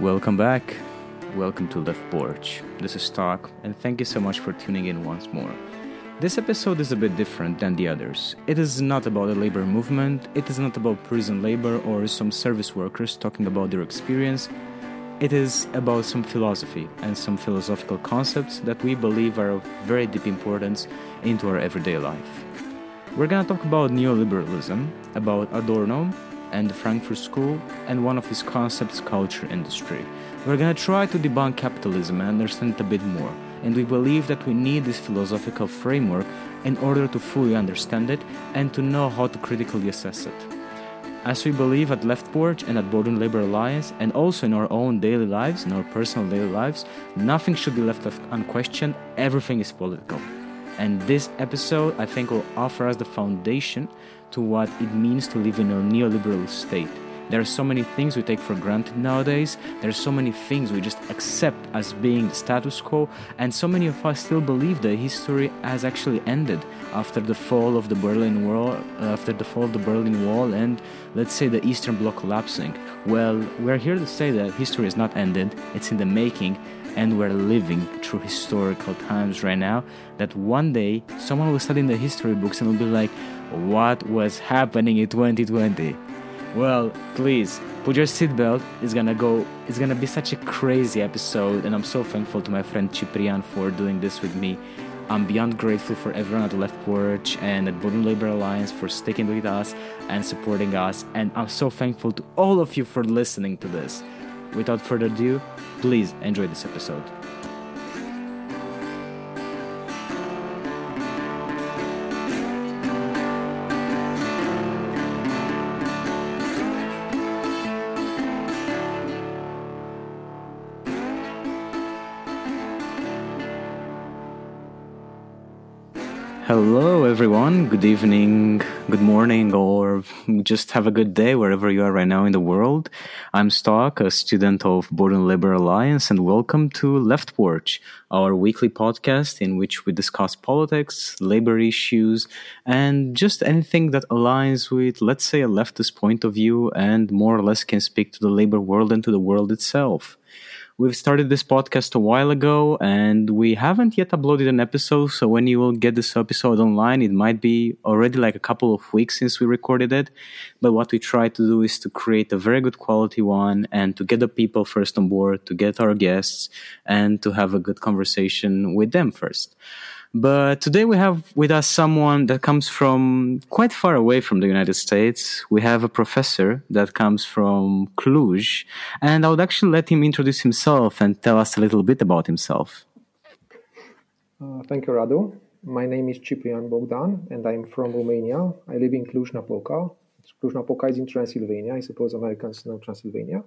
Welcome back. Welcome to Left Porch. This is Stock, and thank you so much for tuning in once more. This episode is a bit different than the others. It is not about the labor movement, it is not about prison labor or some service workers talking about their experience. It is about some philosophy and some philosophical concepts that we believe are of very deep importance into our everyday life. We're gonna talk about neoliberalism, about Adorno, and the Frankfurt School, and one of his concepts, culture industry. We're going to try to debunk capitalism and understand it a bit more, and we believe that we need this philosophical framework in order to fully understand it and to know how to critically assess it. As we believe at Left Porch and at Borden Labor Alliance, and also in our own daily lives, in our personal daily lives, nothing should be left unquestioned, everything is political. And this episode, I think, will offer us the foundation to what it means to live in a neoliberal state. There are so many things we take for granted nowadays. There are so many things we just accept as being the status quo. And so many of us still believe that history has actually ended after the fall of the Berlin Wall, and let's say the Eastern Bloc collapsing. Well, we're here to say that history is not ended. It's in the making. And we're living through historical times right now, that one day someone will study in the history books and will be like, what was happening in 2020? Well, please, put your seatbelt. It's gonna be such a crazy episode, and I'm so thankful to my friend Ciprian for doing this with me. I'm beyond grateful for everyone at the Left Porch and at Borden Labor Alliance for sticking with us and supporting us, and I'm so thankful to all of you for listening to this. Without further ado, please enjoy this episode. Hello everyone, good evening, good morning, or just have a good day wherever you are right now in the world. I'm Stock, a student of Borden Labor Alliance, and welcome to Left Porch, our weekly podcast in which we discuss politics, labor issues, and just anything that aligns with, let's say, a leftist point of view and more or less can speak to the labor world and to the world itself. We've started this podcast a while ago, and we haven't yet uploaded an episode, so when you will get this episode online, it might be already like a couple of weeks since we recorded it. But what we try to do is to create a very good quality one, and to get the people first on board, to get our guests, and to have a good conversation with them first. But today we have with us someone that comes from quite far away from the United States. We have a professor that comes from Cluj, and I would actually let him introduce himself and tell us a little bit about himself. Thank you, Radu. My name is Ciprian Bogdan, and I'm from Romania. I live in Cluj-Napoca. Cluj-Napoca is in Transylvania. I suppose Americans know Transylvania.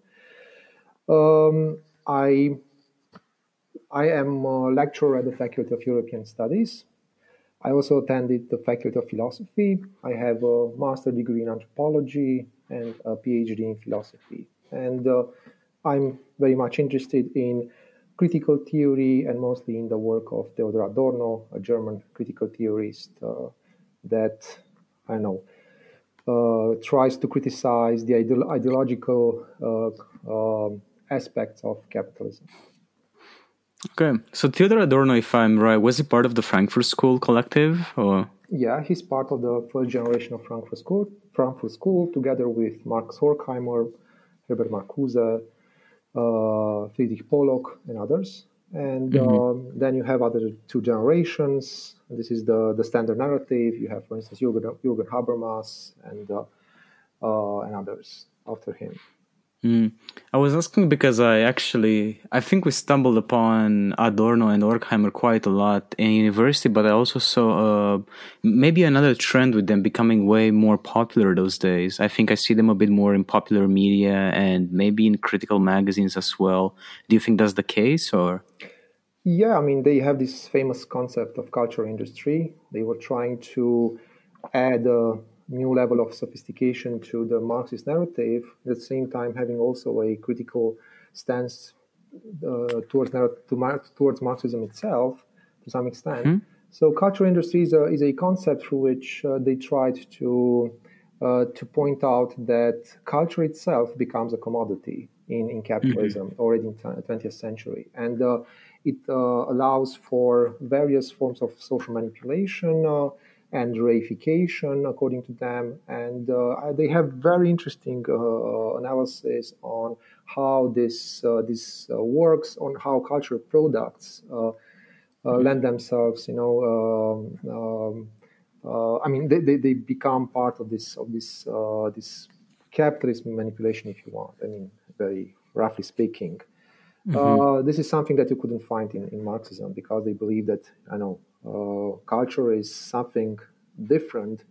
I am a lecturer at the Faculty of European Studies. I also attended the Faculty of Philosophy. I have a master's degree in anthropology and a PhD in philosophy. And I'm very much interested in critical theory and mostly in the work of Theodor Adorno, a German critical theorist that, I know, tries to criticize the ideological aspects of capitalism. Okay, so Theodor Adorno, if I'm right, was he part of the Frankfurt School collective? Or? Yeah, he's part of the first generation of Frankfurt School, together with Max Horkheimer, Herbert Marcuse, Friedrich Pollock, and others. And then you have other two generations. This is the standard narrative. You have, for instance, Jürgen Habermas and others after him. I was asking because I think we stumbled upon Adorno and Horkheimer quite a lot in university, but I also saw maybe another trend with them becoming way more popular those days. I think I see them a bit more in popular media and maybe in critical magazines as well. Do you think that's the case, or? Yeah, I mean, they have this famous concept of culture industry. They were trying to add new level of sophistication to the Marxist narrative, at the same time having also a critical stance towards Marxism itself, to some extent. So culture industry is a concept through which they tried to to point out that culture itself becomes a commodity in capitalism already in the 20th century. And it allows for various forms of social manipulation and reification, according to them. And they have very interesting analysis on how this works, on how cultural products lend themselves, they become part of this capitalist manipulation, if you want. I mean, very roughly speaking, this is something that you couldn't find in Marxism, because they believe that culture is something different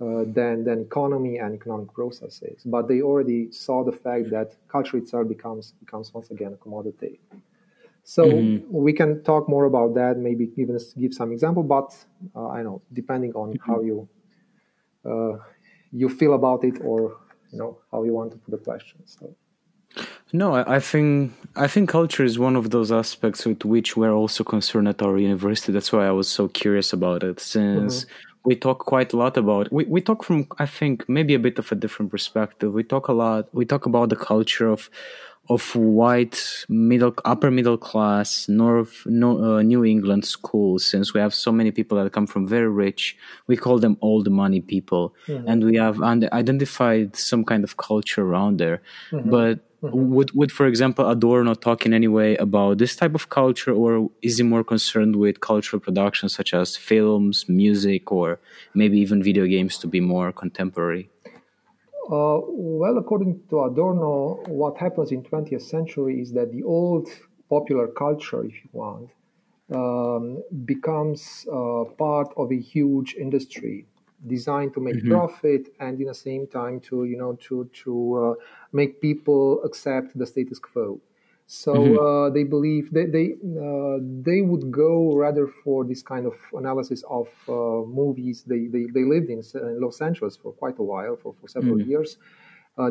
than economy and economic processes. But they already saw the fact that culture itself becomes once again a commodity. So we can talk more about that, maybe even give some example, but I know, depending on how you feel about it, or how you want to put the question. So. No, I think culture is one of those aspects with which we're also concerned at our university. That's why I was so curious about it, since we talk quite a lot about, we talk from, I think, maybe a bit of a different perspective. We talk about the culture of white upper middle class New England schools, since we have so many people that come from very rich, we call them old money people, and we have identified some kind of culture around there. But would for example Adorno talk in any way about this type of culture, or is he more concerned with cultural productions such as films, music, or maybe even video games to be more contemporary? Well, according to Adorno, what happens in 20th century is that the old popular culture, if you want, becomes part of a huge industry designed to make profit, and in the same time to make people accept the status quo. So they believe they would go rather for this kind of analysis of movies. They lived in Los Angeles for quite a while, for several years.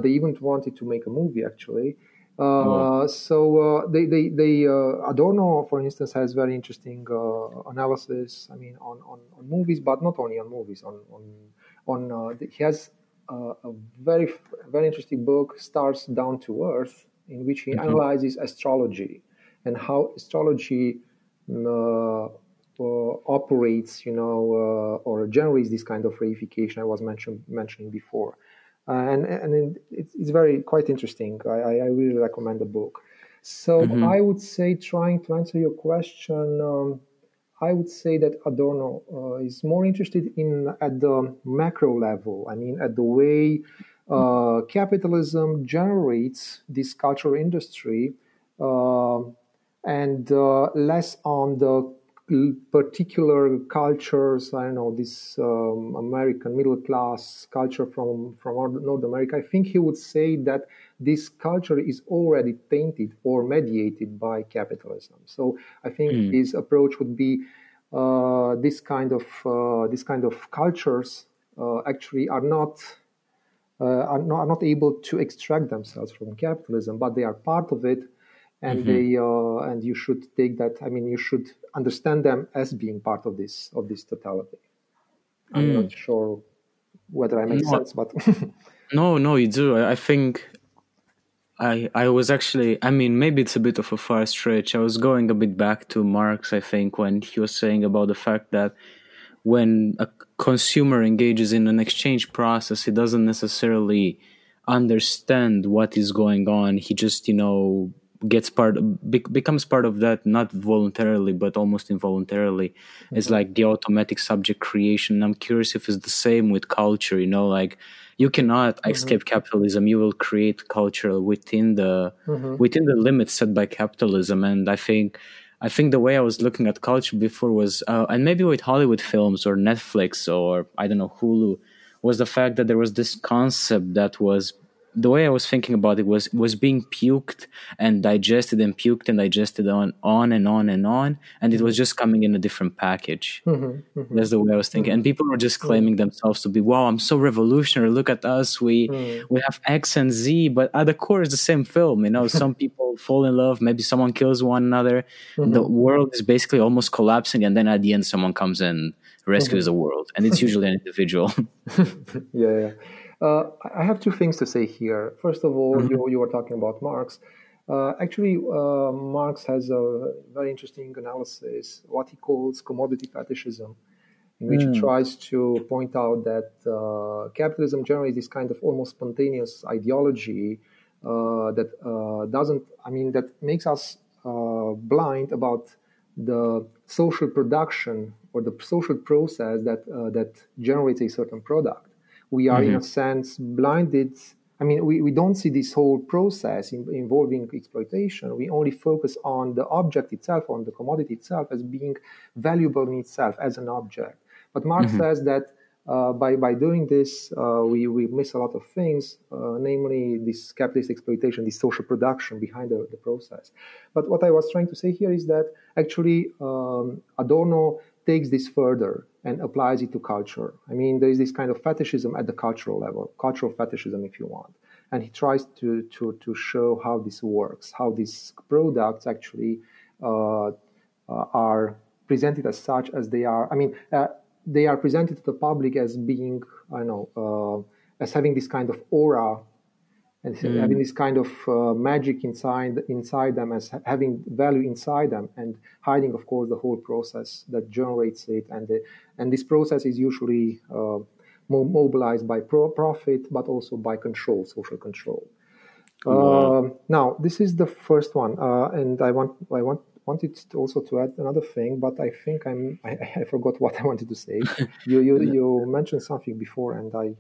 They even wanted to make a movie, actually. So Adorno, for instance, has very interesting analysis. I mean, on movies, but not only on movies. He has a very, very interesting book, Stars Down to Earth, in which he analyzes astrology and how astrology operates, or generates this kind of reification I was mentioning before. And it's quite interesting. I really recommend the book. So I would say, trying to answer your question, I would say that Adorno is more interested at the macro level. I mean, at the way capitalism generates this cultural industry, and less on the particular cultures. I don't know, this American middle class culture from North America. I think he would say that this culture is already tainted or mediated by capitalism. So I think his approach would be this kind of cultures actually are not able to extract themselves from capitalism, but they are part of it, and they and you should take that. I mean, you should understand them as being part of this totality. I'm not sure whether I make sense, but no, you do. I think I was actually, I mean, maybe it's a bit of a far stretch. I was going a bit back to Marx, I think, when he was saying about the fact that when a consumer engages in an exchange process, he doesn't necessarily understand what is going on. He just, becomes part of that, not voluntarily, but almost involuntarily. It's like the automatic subject creation. I'm curious if it's the same with culture, like you cannot escape capitalism. You will create culture within the limits set by capitalism. And I think the way I was looking at culture before was, and maybe with Hollywood films or Netflix or, I don't know, Hulu, was the fact that there was this concept that was, the way I was thinking about it was being puked and digested on and on. And it was just coming in a different package. That's the way I was thinking. And people were just claiming themselves to be, wow, I'm so revolutionary. Look at us. We have X and Z, but at the core is the same film. Some people fall in love. Maybe someone kills one another. The world is basically almost collapsing. And then at the end, someone comes and rescues the world. And it's usually an individual. Yeah. I have two things to say here. First of all, you were talking about Marx. Actually, Marx has a very interesting analysis, what he calls commodity fetishism, in which he tries to point out that capitalism generates this kind of almost spontaneous ideology that makes us blind about the social production or the social process that generates a certain product. We are, in a sense, blinded. I mean, we don't see this whole process involving exploitation. We only focus on the object itself, on the commodity itself, as being valuable in itself as an object. But Marx says that by doing this, we miss a lot of things, namely this capitalist exploitation, this social production behind the process. But what I was trying to say here is that actually Adorno takes this further and applies it to culture. I mean, there is this kind of fetishism at the cultural level, cultural fetishism, if you want. And he tries to show how this works, how these products actually are presented as such as they are. I mean, they are presented to the public as being, as having this kind of aura and having this kind of magic inside them, as having value inside them, and hiding, of course, the whole process that generates it. And this process is usually mobilized by profit, but also by control, social control. Now, this is the first one, and I wanted also to add another thing, but I think I forgot what I wanted to say. You mentioned something before, and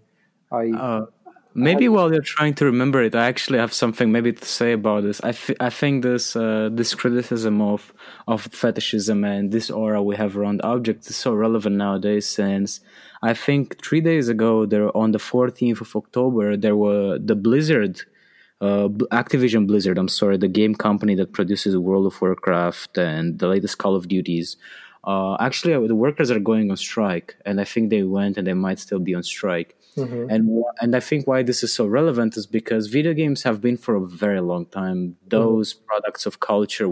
maybe while you're trying to remember it, I actually have something maybe to say about this. I think this criticism of fetishism and this aura we have around objects is so relevant nowadays, since I think 3 days ago, on the 14th of October, there were the Activision Blizzard, the game company that produces World of Warcraft and the latest Call of Duties. Actually, the workers are going on strike, and I think they went and they might still be on strike. And I think why this is so relevant is because video games have been for a very long time those products of culture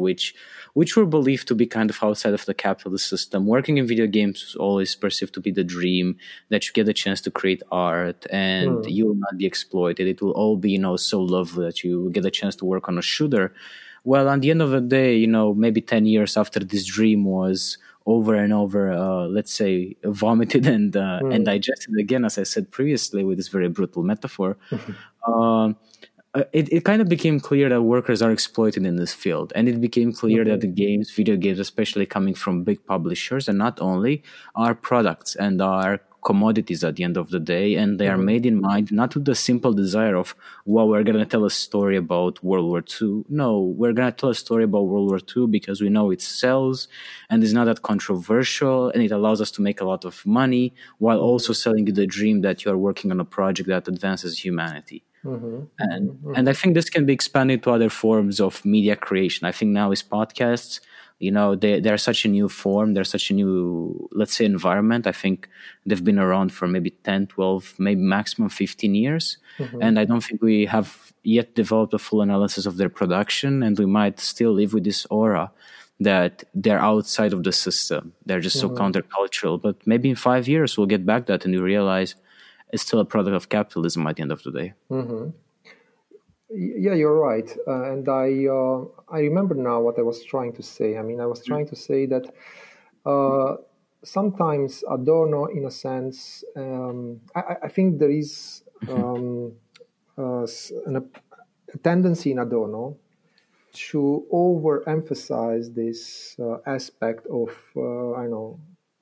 which were believed to be kind of outside of the capitalist system. Working in video games was always perceived to be the dream, that you get a chance to create art and you will not be exploited. It will all be, so lovely that you get a chance to work on a shooter. Well, at the end of the day, maybe 10 years after this dream was over and over, let's say, vomited and digested again, as I said previously with this very brutal metaphor, it kind of became clear that workers are exploited in this field. And it became clear that the games, video games, especially coming from big publishers, and not only, are products and are commodities at the end of the day, and they are made in mind not with the simple desire of, well, we're going to tell a story about World War II. No, we're going to tell a story about World War II because we know it sells and is not that controversial, and it allows us to make a lot of money while also selling you the dream that you are working on a project that advances humanity. And I think this can be expanded to other forms of media creation. I think now is podcasts. They're such a new form. They're such a new, let's say, environment. I think they've been around for maybe 10, 12, maybe maximum 15 years. And I don't think we have yet developed a full analysis of their production. And we might still live with this aura that they're outside of the system. They're just so countercultural. But maybe in 5 years, we'll get back that and you realize it's still a product of capitalism at the end of the day. Yeah, you're right. And I remember now what I was trying to say. I mean, I was trying to say that sometimes Adorno, in a sense, I think there is a tendency in Adorno to overemphasize this aspect of,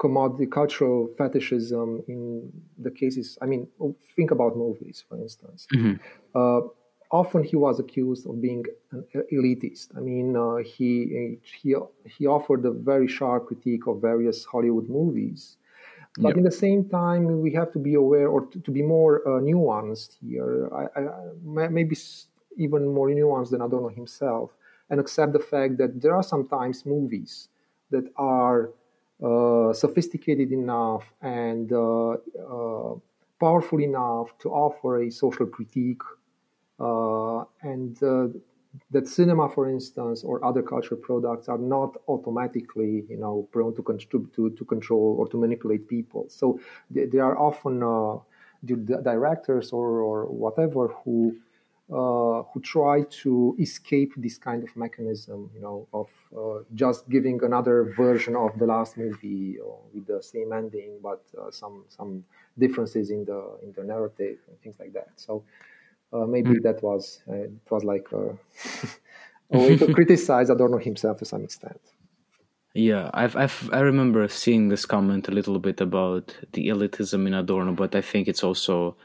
commodity cultural fetishism in the cases. I mean, think about movies, for instance. Often he was accused of being an elitist. I mean, he offered a very sharp critique of various Hollywood movies. But in the same time, we have to be aware, or to be more nuanced here, I maybe even more nuanced than Adorno himself, and accept the fact that there are sometimes movies that are sophisticated enough and powerful enough to offer a social critique. And that cinema, for instance, or other cultural products are not automatically, prone to control or to manipulate people. So they are often directors or whatever who try to escape this kind of mechanism, you know, of just giving another version of the last movie or with the same ending, but some differences in the narrative and things like that. So maybe that was it was like a way to criticize Adorno himself to some extent. Yeah, I remember seeing this comment a little bit about the elitism in Adorno, but I think it's also.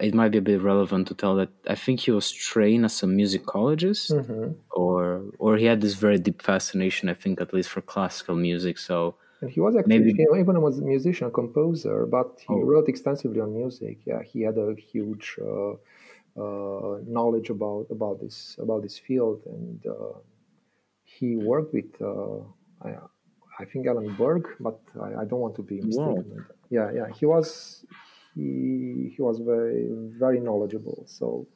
It might be a bit relevant to tell that I think he was trained as a musicologist, or he had this very deep fascination, I think, at least for classical music. So and he was actually even was a musician, a composer, but he wrote extensively on music. Yeah, he had a huge knowledge about this field, and he worked with I think Alan Berg, but I don't want to be mistaken. Yeah, yeah, he was. He was very, very knowledgeable. So,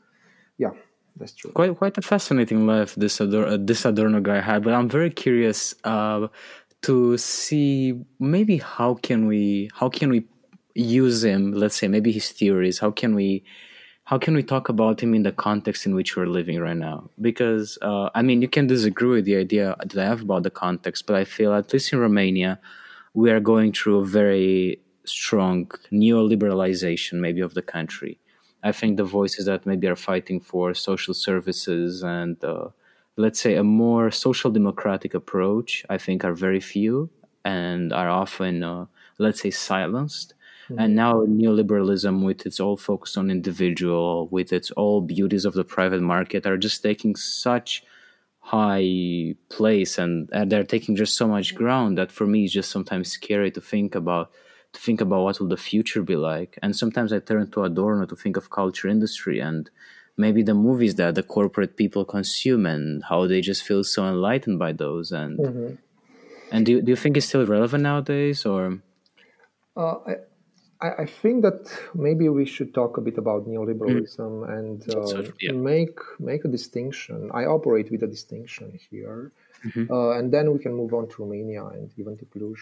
yeah, that's true. Quite a fascinating life this Adorno guy had. But I'm very curious to see maybe how can we use him? Let's say maybe his theories. How can we talk about him in the context in which we're living right now? Because I mean, you can disagree with the idea that I have about the context, but I feel at least in Romania, we are going through a very strong neoliberalization maybe of the country. I think the voices that maybe are fighting for social services and let's say a more social democratic approach, I think are very few and are often, let's say, silenced. And now neoliberalism with its all focus on individual, with its all beauties of the private market are just taking such high place and they're taking just so much ground that for me it's just sometimes scary to think about what will the future be like. And sometimes I turn to Adorno to think of culture industry and maybe the movies that the corporate people consume and how they just feel so enlightened by those. And and do you think it's still relevant nowadays? Or I think that maybe we should talk a bit about neoliberalism and make a distinction. I operate with a distinction here. And then we can move on to Romania and even to Cluj.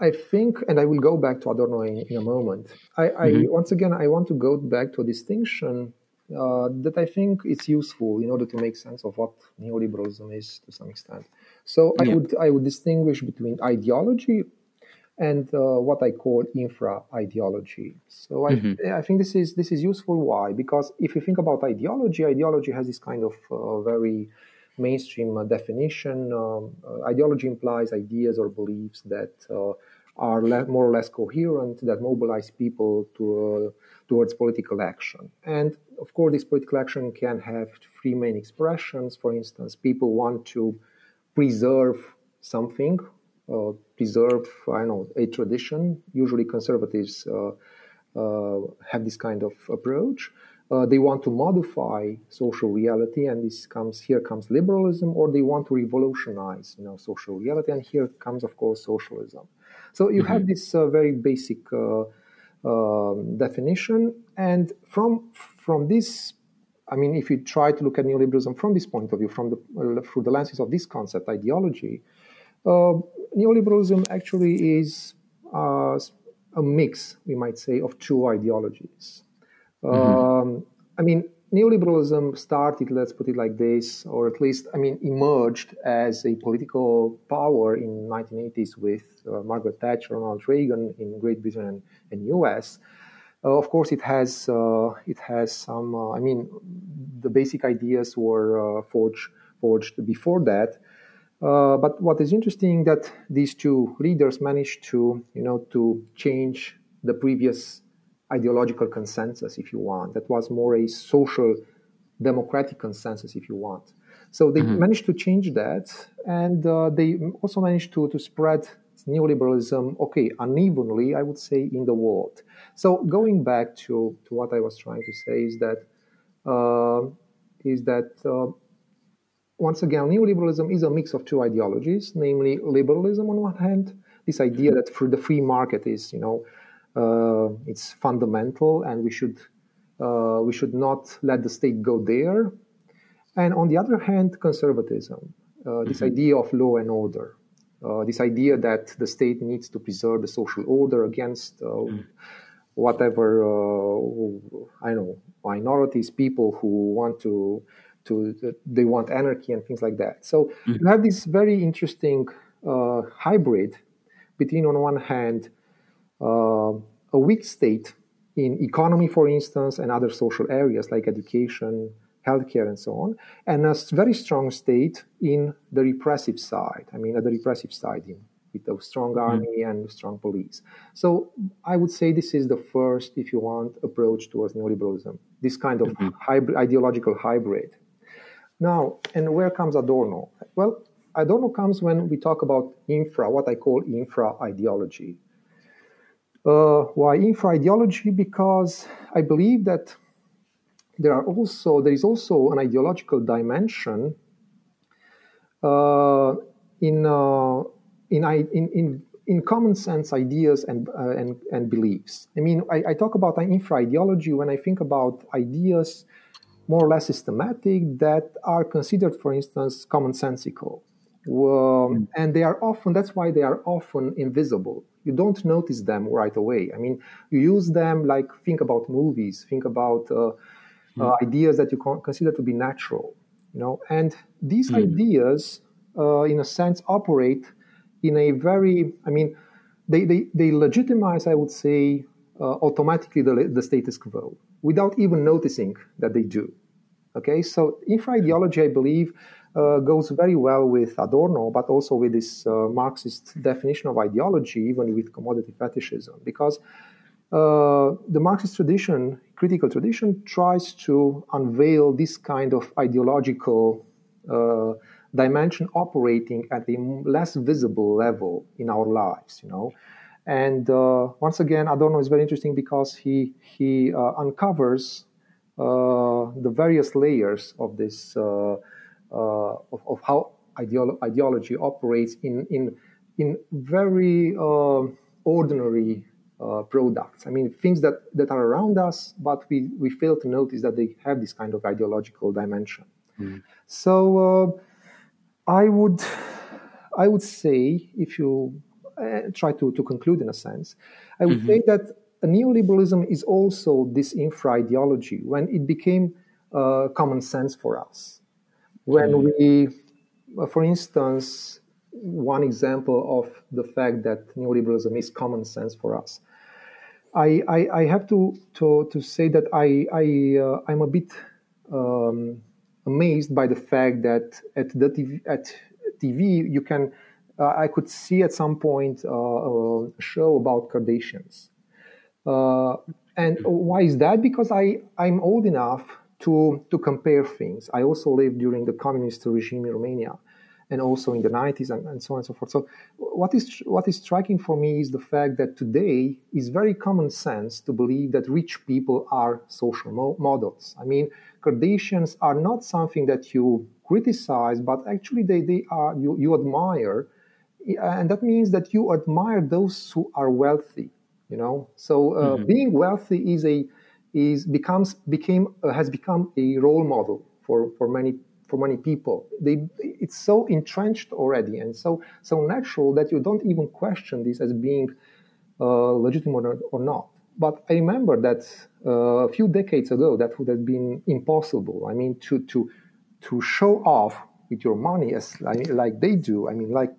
I think, and I will go back to Adorno in a moment. I want to go back to a distinction that I think is useful in order to make sense of what neoliberalism is to some extent. So I would distinguish between ideology and what I call infra-ideology. So I think this is useful. Why? Because if you think about ideology has this kind of very mainstream definition. Ideology implies ideas or beliefs that are more or less coherent, that mobilize people towards political action. And of course, this political action can have three main expressions. For instance, people want to preserve something, a tradition. Usually conservatives have this kind of approach. They want to modify social reality, and here comes liberalism, or they want to revolutionize, social reality, and here comes, of course, socialism. So you have this very basic definition, and from this, I mean, if you try to look at neoliberalism from this point of view, through the lenses of this concept, ideology, neoliberalism actually is a mix, we might say, of two ideologies. I mean, neoliberalism started, let's put it like this, or at least, I mean, emerged as a political power in 1980s with Margaret Thatcher, Ronald Reagan in Great Britain and US. Of course, it has some. I mean, the basic ideas were forged before that. But what is interesting that these two leaders managed to, to change the previous ideological consensus, if you want, that was more a social democratic consensus, if you want. So they managed to change that, and they also managed to spread neoliberalism, unevenly, I would say, in the world. So going back to what I was trying to say is that once again, neoliberalism is a mix of two ideologies, namely liberalism on one hand, this idea that for the free market is, it's fundamental, and we should not let the state go there. And on the other hand, conservatism, this idea of law and order, this idea that the state needs to preserve the social order against whatever, I know, minorities, people who want to they want anarchy and things like that. So you have this very interesting hybrid between, on one hand, a weak state in economy, for instance, and other social areas like education, healthcare, and so on, and a very strong state in the repressive side. I mean, at the repressive side, with a strong army and strong police. So I would say this is the first, if you want, approach towards neoliberalism, this kind of hybrid, ideological hybrid. Now, and where comes Adorno? Well, Adorno comes when we talk about infra, what I call infra-ideology. Why infra-ideology? Because I believe that there is also an ideological dimension in common sense ideas and beliefs. I mean, I talk about infra-ideology when I think about ideas more or less systematic that are considered, for instance, commonsensical. And that's why they are often invisible. You don't notice them right away. I mean, you use them like, think about movies, think about ideas that you consider to be natural, you know. And these ideas, in a sense, operate in a very, I mean, they legitimize, I would say, automatically the status quo without even noticing that they do. Okay, so infra-ideology, I believe, goes very well with Adorno, but also with this Marxist definition of ideology, even with commodity fetishism, because the Marxist tradition, critical tradition, tries to unveil this kind of ideological dimension operating at a less visible level in our lives, you know. And once again, Adorno is very interesting because he uncovers the various layers of this. Of how ideology operates in very ordinary products. I mean, things that are around us, but we fail to notice that they have this kind of ideological dimension. So I would say, if you try to conclude in a sense, I would say that neoliberalism is also this infra-ideology when it became common sense for us. When we, for instance, one example of the fact that neoliberalism is common sense for us, I have to say that I'm a bit amazed by the fact that at TV you can I could see at some point a show about Kardashians, and why is that? Because I'm old enough to compare things. I also lived during the communist regime in Romania, and also in the 90s, and so on and so forth. So what is striking for me is the fact that today is very common sense to believe that rich people are social models. I mean, Kardashians are not something that you criticize, but actually they are you admire, and that means that you admire those who are wealthy, you know. So being wealthy has become a role model for many people. It's so entrenched already and so natural that you don't even question this as being legitimate or not. But I remember that a few decades ago that would have been impossible. I mean, to show off with your money as like they do. I mean, like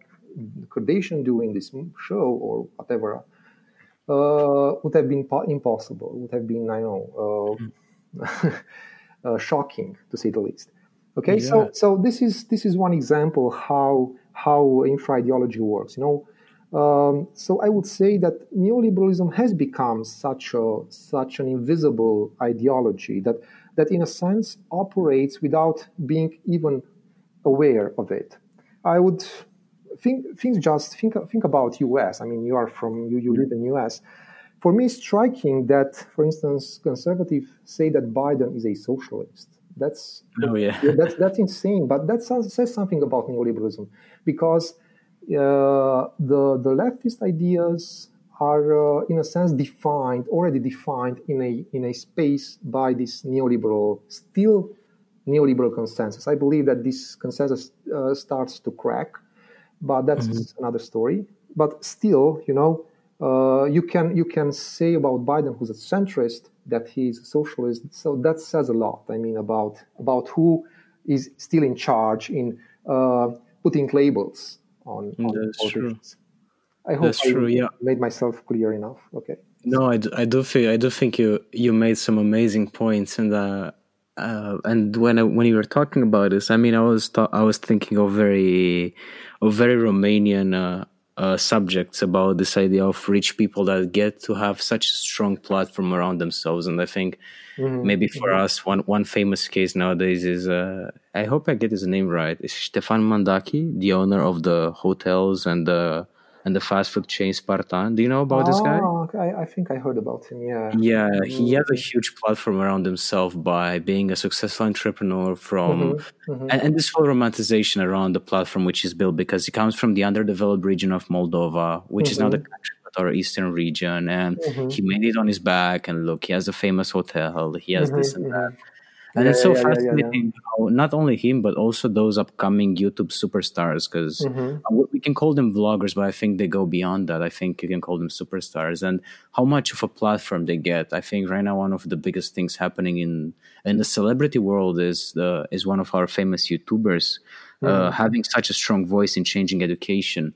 Kardashian doing this show or whatever. Would have been impossible, would have been, I know, shocking, to say the least. Okay, yeah. So this is one example how infra-ideology works, you know. So I would say that neoliberalism has become such an invisible ideology that in a sense operates without being even aware of it. I would think about US. I mean, you live in US. For me, it's striking that, for instance, conservatives say that Biden is a socialist. That's insane. But that says something about neoliberalism, because the leftist ideas are in a sense already defined in a space by this neoliberal consensus. I believe that this consensus starts to crack. But that's another story. But still, you know, You can say about Biden, who's a centrist, that he's a socialist. So that says a lot. I mean, about who is still in charge in putting labels on politicians. True. I hope I made myself clear enough. Okay. No, I do think you made some amazing points, and when you were talking about this, I mean, I was thinking of very Romanian subjects about this idea of rich people that get to have such a strong platform around themselves. And I think maybe for us, one famous case nowadays is, I hope I get his name right, is Ștefan Mandachi, the owner of the hotels and the fast food chain Spartan. Do you know about this guy? I think I heard about him, yeah. Yeah, he has a huge platform around himself by being a successful entrepreneur and this whole romanticization around the platform which is built because he comes from the underdeveloped region of Moldova, which is not a country but our eastern region, and he made it on his back, and look, he has a famous hotel, he has this and that. And it's so fascinating how not only him, but also those upcoming YouTube superstars, because we can call them vloggers, but I think they go beyond that. I think you can call them superstars, and how much of a platform they get. I think right now one of the biggest things happening in the celebrity world is one of our famous YouTubers having such a strong voice in changing education.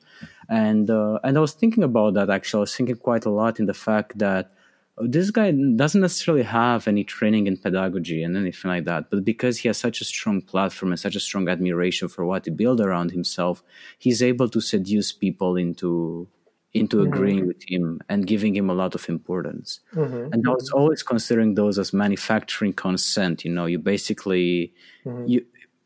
And I was thinking about that, actually. I was thinking quite a lot in the fact that this guy doesn't necessarily have any training in pedagogy and anything like that, but because he has such a strong platform and such a strong admiration for what he built around himself, he's able to seduce people into agreeing with him and giving him a lot of importance. And I was always considering those as manufacturing consent. You know, you basically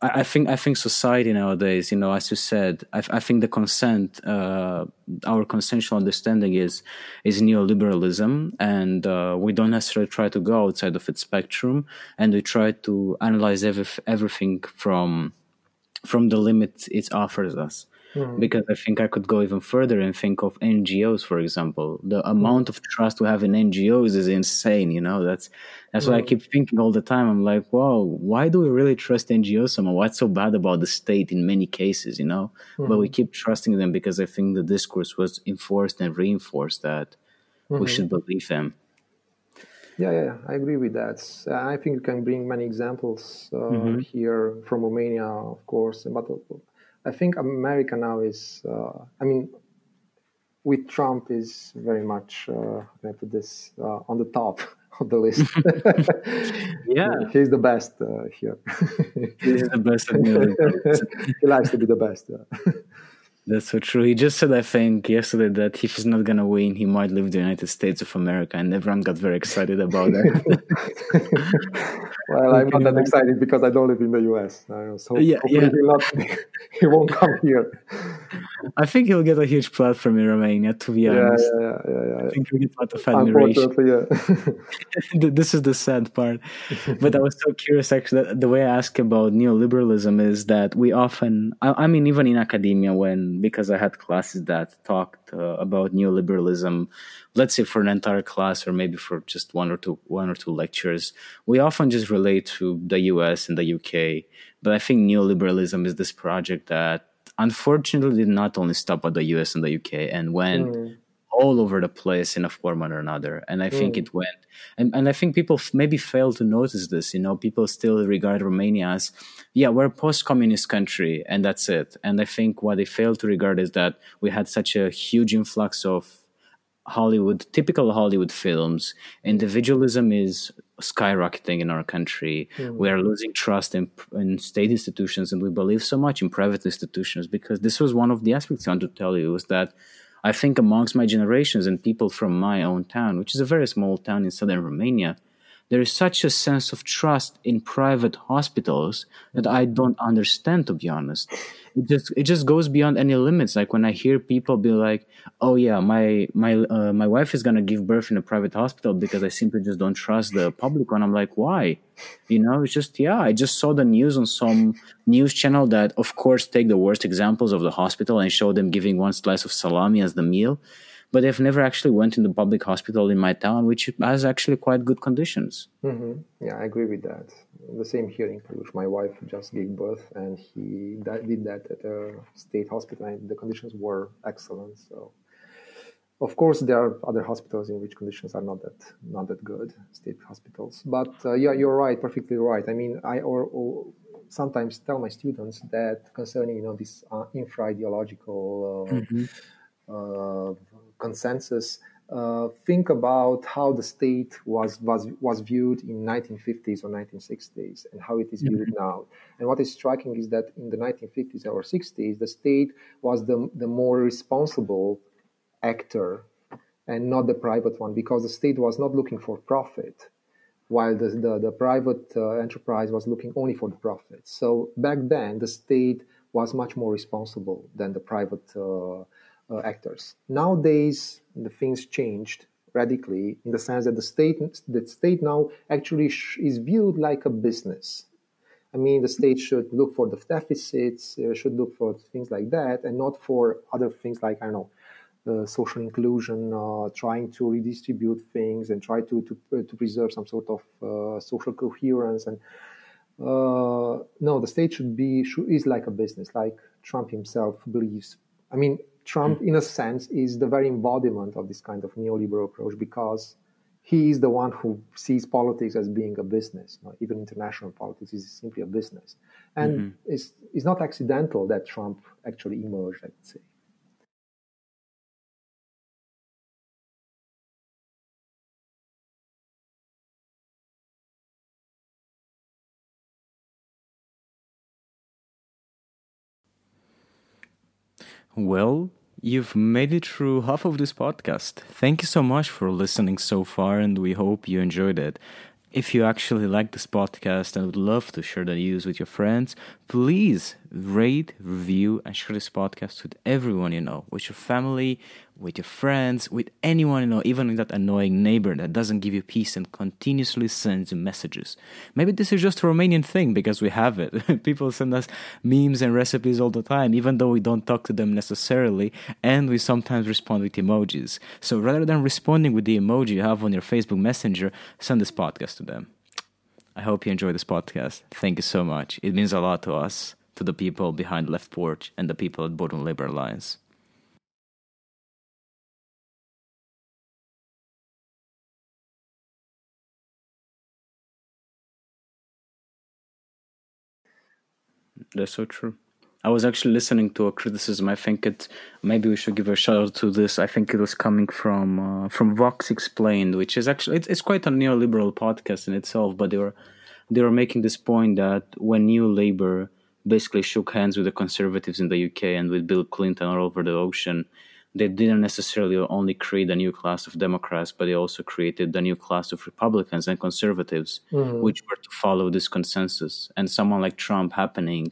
I think society nowadays, you know, as you said, I think the consent, our consensual understanding is neoliberalism, and we don't necessarily try to go outside of its spectrum, and we try to analyze everything from the limits it offers us. Because I think I could go even further and think of NGOs, for example. The amount of trust we have in NGOs is insane. You know, that's what I keep thinking all the time. I'm like, wow, why do we really trust NGOs so much? What's so bad about the state in many cases, you know? But we keep trusting them because I think the discourse was enforced and reinforced that we should believe them. Yeah, I agree with that. I think you can bring many examples here from Romania, of course, but I think America now is, with Trump is very much, how can I put this, on the top of the list. Yeah. He's the best here. He's the best of New He likes to be the best. Yeah. That's so true. He just said, I think, yesterday that if he's not going to win, he might leave the United States of America. And everyone got very excited about that. Well, I'm not that excited because I don't live in the U.S. So he won't come here. I think he'll get a huge platform in Romania, to be honest. Yeah. I think he'll get a lot of admiration. Unfortunately, yeah. This is the sad part. But I was so curious, actually, that the way I ask about neoliberalism is that we often, I mean, even in academia, because I had classes that talked about neoliberalism, let's say for an entire class or maybe for just one or two lectures, we often just relate to the US and the UK. But I think neoliberalism is this project that unfortunately did not only stop at the US and the UK and went all over the place in a form or another. And I think it went. And I think people maybe fail to notice this. You know, people still regard Romania as, we're a post-communist country and that's it. And I think what they fail to regard is that we had such a huge influx of Hollywood, typical Hollywood films. Individualism is skyrocketing in our country. We are losing trust in state institutions, and we believe so much in private institutions, because this was one of the aspects I want to tell you was that I think amongst my generations and people from my own town, which is a very small town in southern Romania, there is such a sense of trust in private hospitals that I don't understand, to be honest. It just goes beyond any limits. Like when I hear people be like, "Oh yeah, my wife is gonna give birth in a private hospital because I simply just don't trust the public one." I'm like, why? You know, it's just I just saw the news on some news channel that, of course, take the worst examples of the hospital and show them giving one slice of salami as the meal. But I've never actually went in the public hospital in my town, which has actually quite good conditions. Yeah, I agree with that. The same here in Cluj. My wife just gave birth, and he did that at a state hospital, and the conditions were excellent. So Of course, there are other hospitals in which conditions are not that good, state hospitals. But yeah, you're right, perfectly right. I mean, I sometimes tell my students that concerning this infra-ideological consensus, think about how the state was viewed in 1950s or 1960s and how it is viewed now. And what is striking is that in the 1950s or 60s, the state was the more responsible actor and not the private one, because the state was not looking for profit, while the private enterprise was looking only for the profit. So back then, the state was much more responsible than the private actors. Nowadays, the things changed radically in the sense that the state now actually is viewed like a business. I mean, the state should look for the deficits, should look for things like that, and not for other things like, I don't know, social inclusion, trying to redistribute things and try to preserve some sort of social coherence. And no, the state is like a business, like Trump himself believes. I mean, Trump, in a sense, is the very embodiment of this kind of neoliberal approach, because he is the one who sees politics as being a business. You know, even international politics is simply a business. And it's not accidental that Trump actually emerged, I'd say. Well, you've made it through half of this podcast. Thank you so much for listening so far, and we hope you enjoyed it. If you actually like this podcast and would love to share the news with your friends, please rate, review, and share this podcast with everyone you know, with your family, with your friends, with anyone you know, even with that annoying neighbor that doesn't give you peace and continuously sends you messages. Maybe this is just a Romanian thing, because we have it. People send us memes and recipes all the time, even though we don't talk to them necessarily, and we sometimes respond with emojis. So rather than responding with the emoji you have on your Facebook Messenger, send this podcast to them. I hope you enjoy this podcast. Thank you so much. It means a lot to us, to the people behind Left Porch and the people at Borden Labor Alliance. That's so true. I was actually listening to a criticism. I think maybe we should give a shout out to this. I think it was coming from Vox Explained, which is actually it's quite a neoliberal podcast in itself. But they were making this point that when New Labour basically shook hands with the conservatives in the UK and with Bill Clinton all over the ocean, they didn't necessarily only create a new class of Democrats, but they also created a new class of Republicans and conservatives, which were to follow this consensus. And someone like Trump happening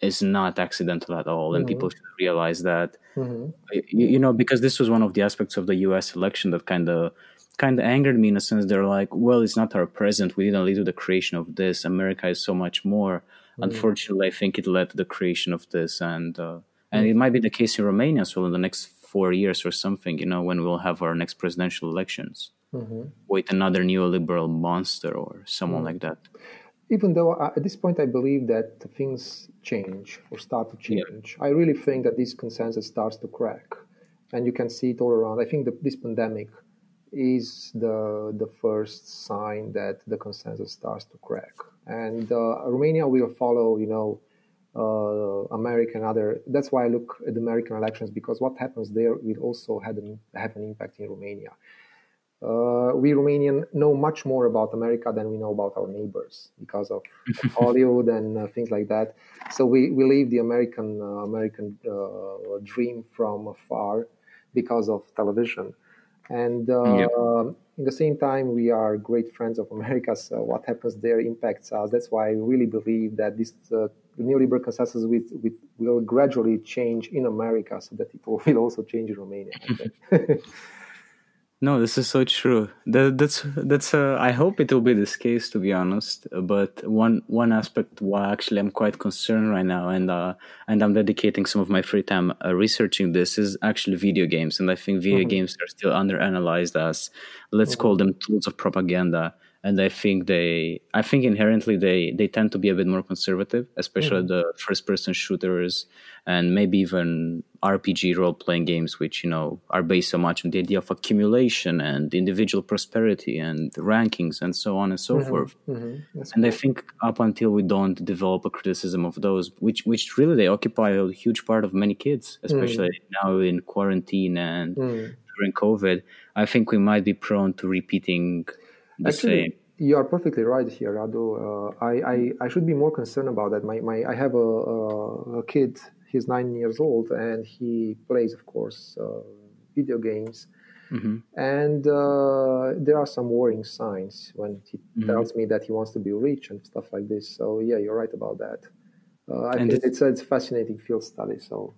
is not accidental at all. And people should realize that, because this was one of the aspects of the US election that kind of angered me, in a sense. They're like, well, it's not our present. We didn't lead to the creation of this. America is so much more. Unfortunately, I think it led to the creation of this. And it might be the case in Romania as well in the next 4 years or something, when we'll have our next presidential elections with another neoliberal monster or someone like that. Even though at this point I believe that things change or start to change. Yeah. I really think that this consensus starts to crack, and you can see it all around. I think that this pandemic is the first sign that the consensus starts to crack. And Romania will follow, American other. That's why I look at the American elections, because what happens there will also have an impact in Romania. We Romanian know much more about America than we know about our neighbors because of Hollywood and things like that. So we live the American dream from afar because of television. And in the same time, we are great friends of America, so what happens there impacts us. That's why I really believe that this neoliberal consensus will gradually change in America, so that it will also change in Romania, I think. No, this is so true. That's I hope it will be this case, to be honest. But one aspect why actually I'm quite concerned right now, and I'm dedicating some of my free time researching this, is actually video games. And I think video games are still underanalyzed as, let's call them, tools of propaganda. And I think inherently they tend to be a bit more conservative, especially the first-person shooters and maybe even RPG role-playing games, which, you know, are based so much on the idea of accumulation and individual prosperity and rankings and so on and so forth. And I think up until we don't develop a criticism of those, which really they occupy a huge part of many kids, especially now in quarantine and during COVID, I think we might be prone to repeating... Actually, you are perfectly right here, Radu. I should be more concerned about that. I have a kid. He's 9 years old, and he plays, of course, video games. And there are some worrying signs when he tells me that he wants to be rich and stuff like this. So yeah, you're right about that. I think it's a fascinating field study. So.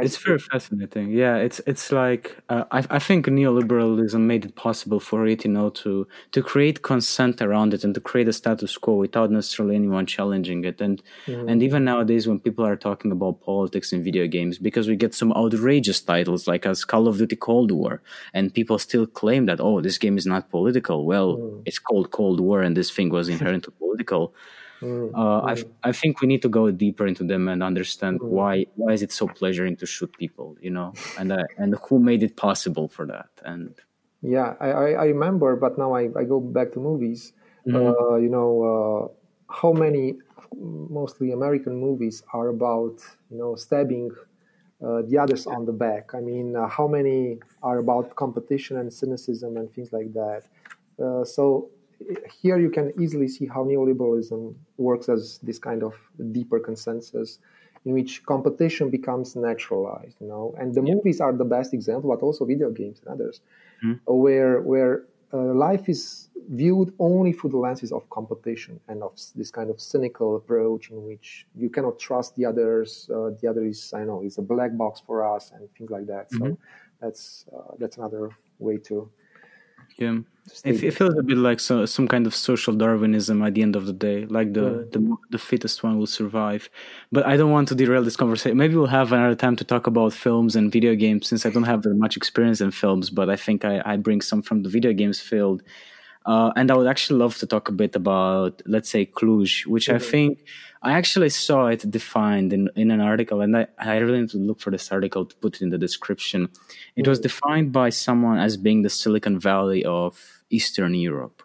It's very fascinating. Yeah, it's like I think neoliberalism made it possible for it, you know, to create consent around it and to create a status quo without necessarily anyone challenging it. And and even nowadays, when people are talking about politics in video games, because we get some outrageous titles like as Call of Duty Cold War, and people still claim that, oh, this game is not political. Well, it's called Cold War, and this thing was inherently political. I think we need to go deeper into them and understand why is it so pleasuring to shoot people, you know, and who made it possible for that. And yeah, I remember, but now I go back to movies. You know, how many mostly American movies are about, you know, stabbing the others on the back. I mean, how many are about competition and cynicism and things like that. So. Here you can easily see how neoliberalism works as this kind of deeper consensus in which competition becomes naturalized, you know, and the movies are the best example, but also video games and others, where life is viewed only through the lenses of competition and of this kind of cynical approach in which you cannot trust the others, the other is, I know, it's a black box for us and things like that. So that's another way to... Yeah, it feels a bit like some kind of social Darwinism at the end of the day, like the fittest one will survive. But I don't want to derail this conversation. Maybe we'll have another time to talk about films and video games, since I don't have very much experience in films, but I think I bring some from the video games field. And I would actually love to talk a bit about, let's say, Cluj, which I think I actually saw it defined in an article, and I really need to look for this article to put it in the description. It was defined by someone as being the Silicon Valley of Eastern Europe.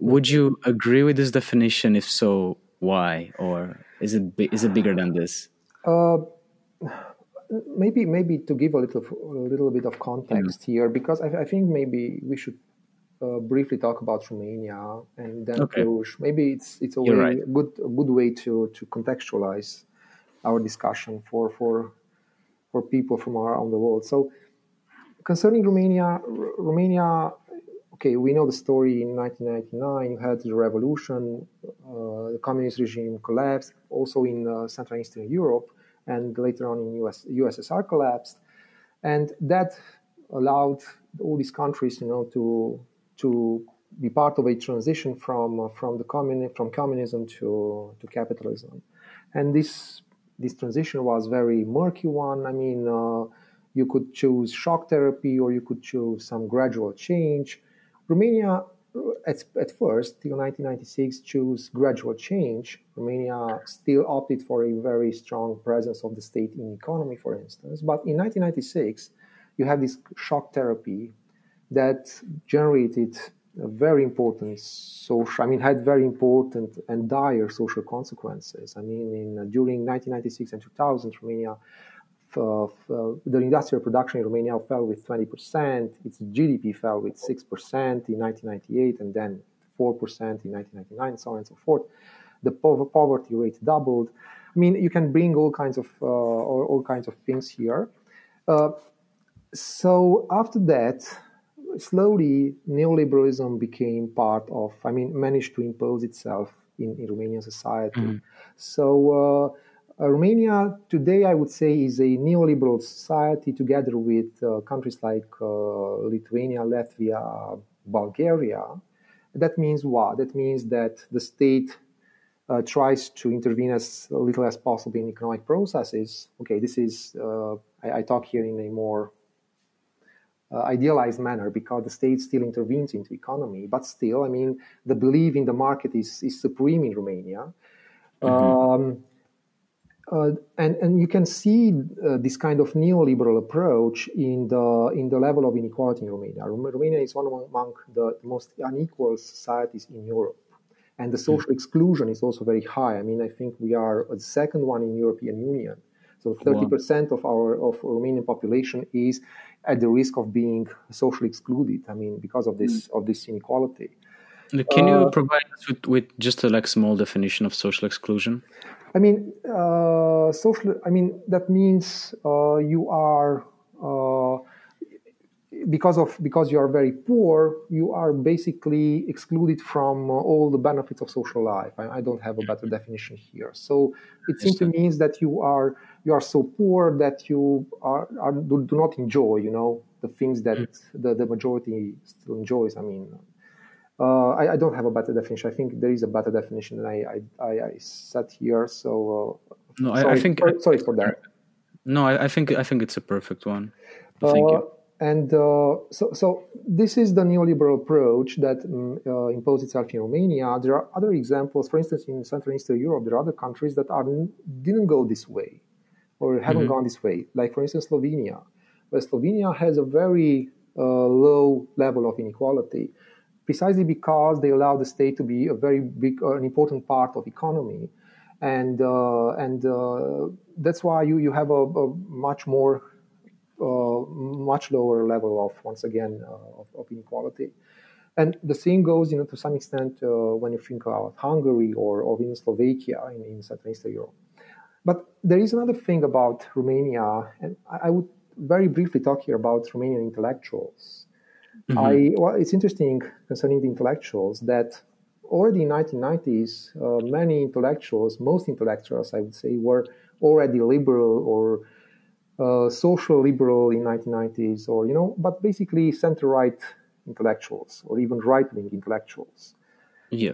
Would you agree with this definition? If so, why? Or is it bigger than this? Maybe to give a little bit of context here, because I think maybe we should briefly talk about Romania and then Cluj. Maybe it's always a good way to contextualize our discussion for people from around the world. So concerning Romania, okay, we know the story. In 1999, you had the revolution, the communist regime collapsed, also in Central and Eastern Europe, and later on in USSR collapsed, and that allowed all these countries, you know, to be part of a transition from communism to capitalism. And this transition was very murky one. I mean, you could choose shock therapy or you could choose some gradual change. Romania, at first, till 1996, chose gradual change. Romania still opted for a very strong presence of the state in economy, for instance. But in 1996, you have this shock therapy that generated a very important had very important and dire social consequences. I mean, during 1996 and 2000, Romania, the industrial production in Romania fell with 20%, its GDP fell with 6% in 1998, and then 4% in 1999, so on and so forth. The poverty rate doubled. I mean, you can bring all kinds of things here. So after that, slowly, neoliberalism became managed to impose itself in Romanian society. So Romania today, I would say, is a neoliberal society together with countries like Lithuania, Latvia, Bulgaria. That means what? That means that the state tries to intervene as little as possible in economic processes. Okay, this is, I talk here in a more idealized manner, because the state still intervenes into economy. But still, I mean, the belief in the market is supreme in Romania. And you can see this kind of neoliberal approach in the level of inequality in Romania. Romania is one among the most unequal societies in Europe. And the social exclusion is also very high. I mean, I think we are the second one in the European Union. So 30% of our Romanian population is at the risk of being socially excluded, I mean, because of this inequality. Can you provide us with just a small definition of social exclusion? I mean, that means you are because you are very poor, you are basically excluded from all the benefits of social life. I don't have a better definition here. So it simply means that you are so poor that you do not enjoy, the things that the majority still enjoys. I mean, I don't have a better definition. I think there is a better definition than I set here. So sorry for that. No, I think it's a perfect one. Thank you. And so this is the neoliberal approach that imposed itself in Romania. There are other examples. For instance, in Central and Eastern Europe, there are other countries that didn't go this way or haven't gone this way. Like, for instance, Slovenia. Where Slovenia has a very low level of inequality, precisely because they allow the state to be a very big, an important part of economy. And that's why you have a much more... much lower level of inequality. And the same goes, to some extent, when you think about Hungary or even Slovakia in Central Eastern Europe. But there is another thing about Romania, and I would very briefly talk here about Romanian intellectuals. It's interesting concerning the intellectuals that already in the 1990s, most intellectuals, I would say, were already liberal or social liberal in 1990s, or but basically center-right intellectuals or even right-wing intellectuals. Yeah.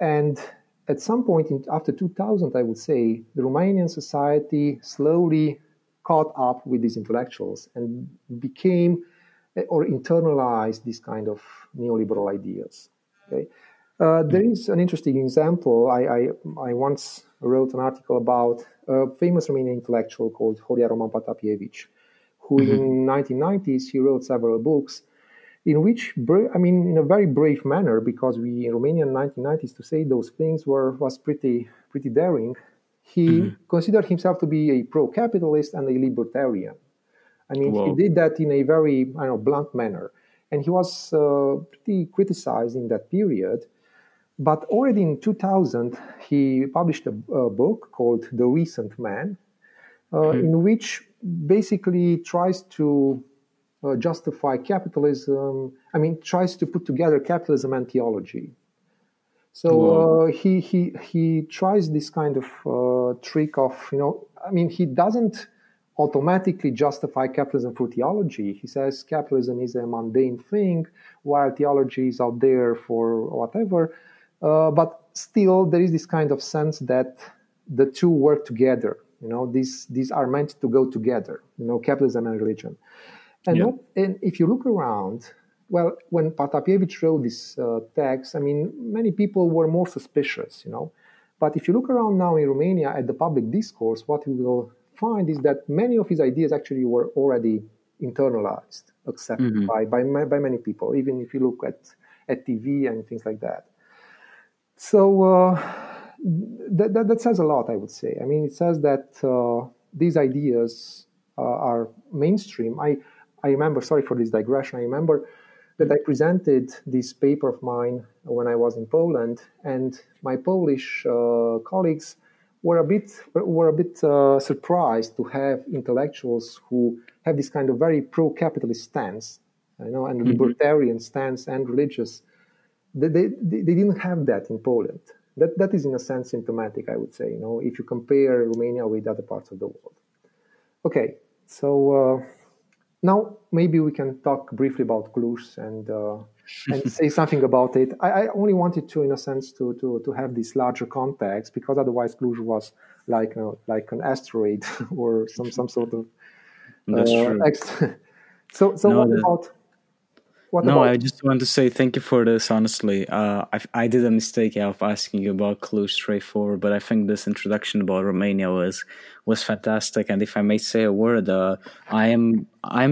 And at some point after 2000, I would say the Romanian society slowly caught up with these intellectuals and became or internalized this kind of neoliberal ideas. Okay. There is an interesting example. I once wrote an article about a famous Romanian intellectual called Horia Roman Patapievich, who in the 1990s, he wrote several books in which, in a very brave manner, because we in Romania in the 1990s, to say those things was pretty daring. He considered himself to be a pro-capitalist and a libertarian. I mean, He did that in a very blunt manner. And he was pretty criticized in that period. But already in 2000, he published a book called The Recent Man, in which basically tries to justify capitalism, tries to put together capitalism and theology. So he tries this kind of trick of, he doesn't automatically justify capitalism through theology. He says capitalism is a mundane thing, while theology is out there for whatever. But still, there is this kind of sense that the two work together. These are meant to go together. Capitalism and religion. And if you look around, well, when Patapievich wrote this text, many people were more suspicious. But if you look around now in Romania at the public discourse, what you will find is that many of his ideas actually were already internalized, accepted by many people. Even if you look at TV and things like that. So that says a lot, I would say. It says that these ideas are mainstream. I remember, sorry for this digression, I remember that I presented this paper of mine when I was in Poland, and my Polish colleagues were a bit surprised to have intellectuals who have this kind of very pro-capitalist stance, and libertarian stance and religious. They didn't have that in Poland. That is in a sense symptomatic, I would say, if you compare Romania with other parts of the world. Okay, so now maybe we can talk briefly about Cluj and say something about it. I only wanted to, in a sense, to have this larger context, because otherwise Cluj was like an asteroid or some sort of I just want to say thank you for this, honestly. I did a mistake of asking you about Cluj straightforward, but I think this introduction about Romania was fantastic. And if I may say a word, I'm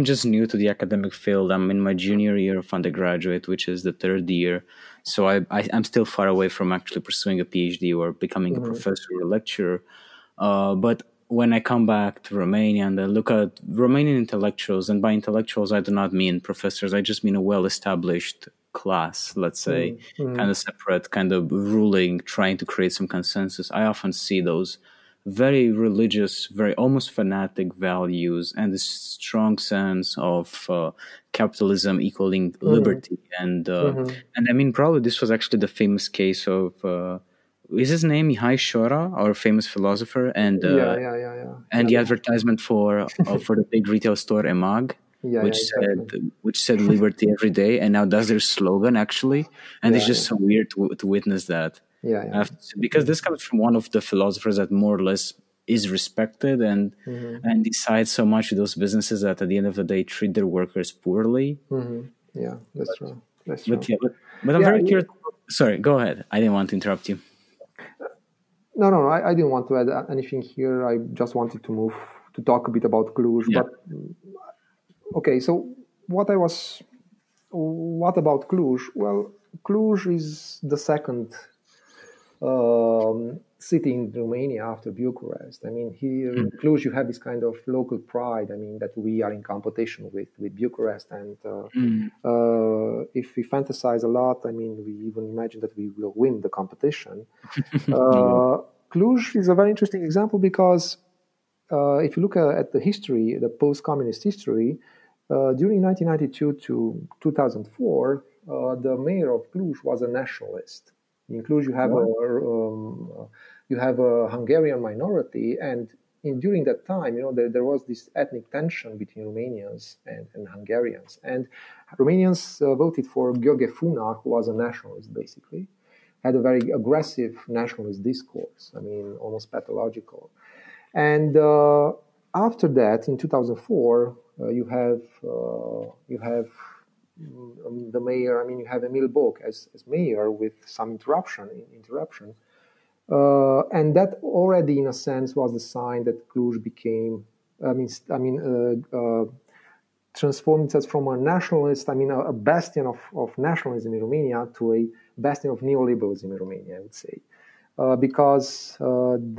just new to the academic field. I'm in my junior year of undergraduate, which is the third year. So I'm still far away from actually pursuing a PhD or becoming a professor or a lecturer. But when I come back to Romania and I look at Romanian intellectuals, and by intellectuals, I do not mean professors. I just mean a well-established class, let's say, kind of separate, kind of ruling, trying to create some consensus. I often see those very religious, very almost fanatic values and this strong sense of capitalism equaling liberty. And I mean, probably this was actually the famous case of... is his name Mihai Șora, our famous philosopher, and the advertisement for the big retail store Emag, which said liberty every day, and now that's their slogan actually, and it's just so weird to witness that. Because this comes from one of the philosophers that more or less is respected and decides so much with those businesses that at the end of the day treat their workers poorly. But I'm very curious. Sorry, go ahead. I didn't want to interrupt you. No, I didn't want to add anything here. I just wanted to move to talk a bit about Cluj. Yeah. But okay, so what about Cluj? Well, Cluj is the second city in Romania after Bucharest. I mean, here in Cluj you have this kind of local pride. I mean, that we are in competition with Bucharest, and if we fantasize a lot, I mean, we even imagine that we will win the competition. Cluj is a very interesting example because if you look at the history, the post-communist history, during 1992 to 2004, the mayor of Cluj was a nationalist. In Cluj, you have a Hungarian minority, and during that time, you know, there was this ethnic tension between Romanians and Hungarians. And Romanians voted for Gheorghe Funar, who was a nationalist, basically, had a very aggressive nationalist discourse. I mean, almost pathological. And after that, in 2004, you have. The mayor, I mean, you have Emil Boc as mayor with some interruption. And that already, in a sense, was the sign that Cluj became, transformed itself from a nationalist, I mean, a bastion of nationalism in Romania to a bastion of neoliberalism in Romania, I would say. Because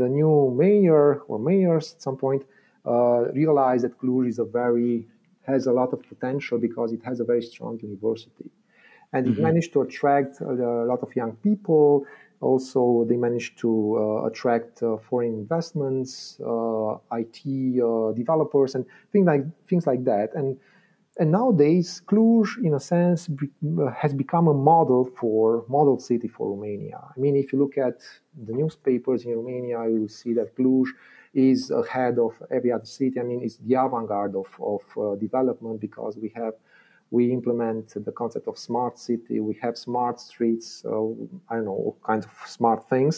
the new mayor or mayors at some point realized that Cluj is has a lot of potential because it has a very strong university. And it managed to attract a lot of young people. Also, they managed to attract foreign investments, IT developers, and things like that. And nowadays, Cluj, in a sense, has become a model city for Romania. I mean, if you look at the newspapers in Romania, you will see that Cluj is ahead of every other city. I mean, it's the avant-garde of development because we implement the concept of smart city. We have smart streets. I don't know, all kinds of smart things.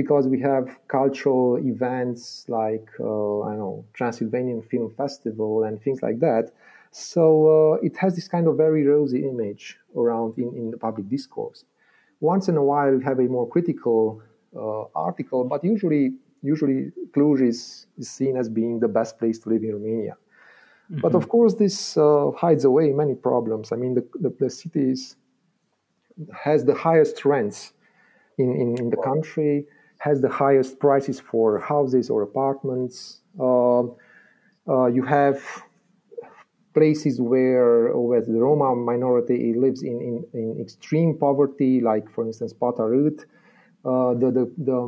Because we have cultural events like Transylvanian Film Festival and things like that. So it has this kind of very rosy image around in the public discourse. Once in a while, we have a more critical article, but usually Cluj is seen as being the best place to live in Romania. But of course, this hides away many problems. I mean, the city has the highest rents in the country, has the highest prices for houses or apartments. You have places where the Roma minority lives in extreme poverty, like, for instance, Patarut.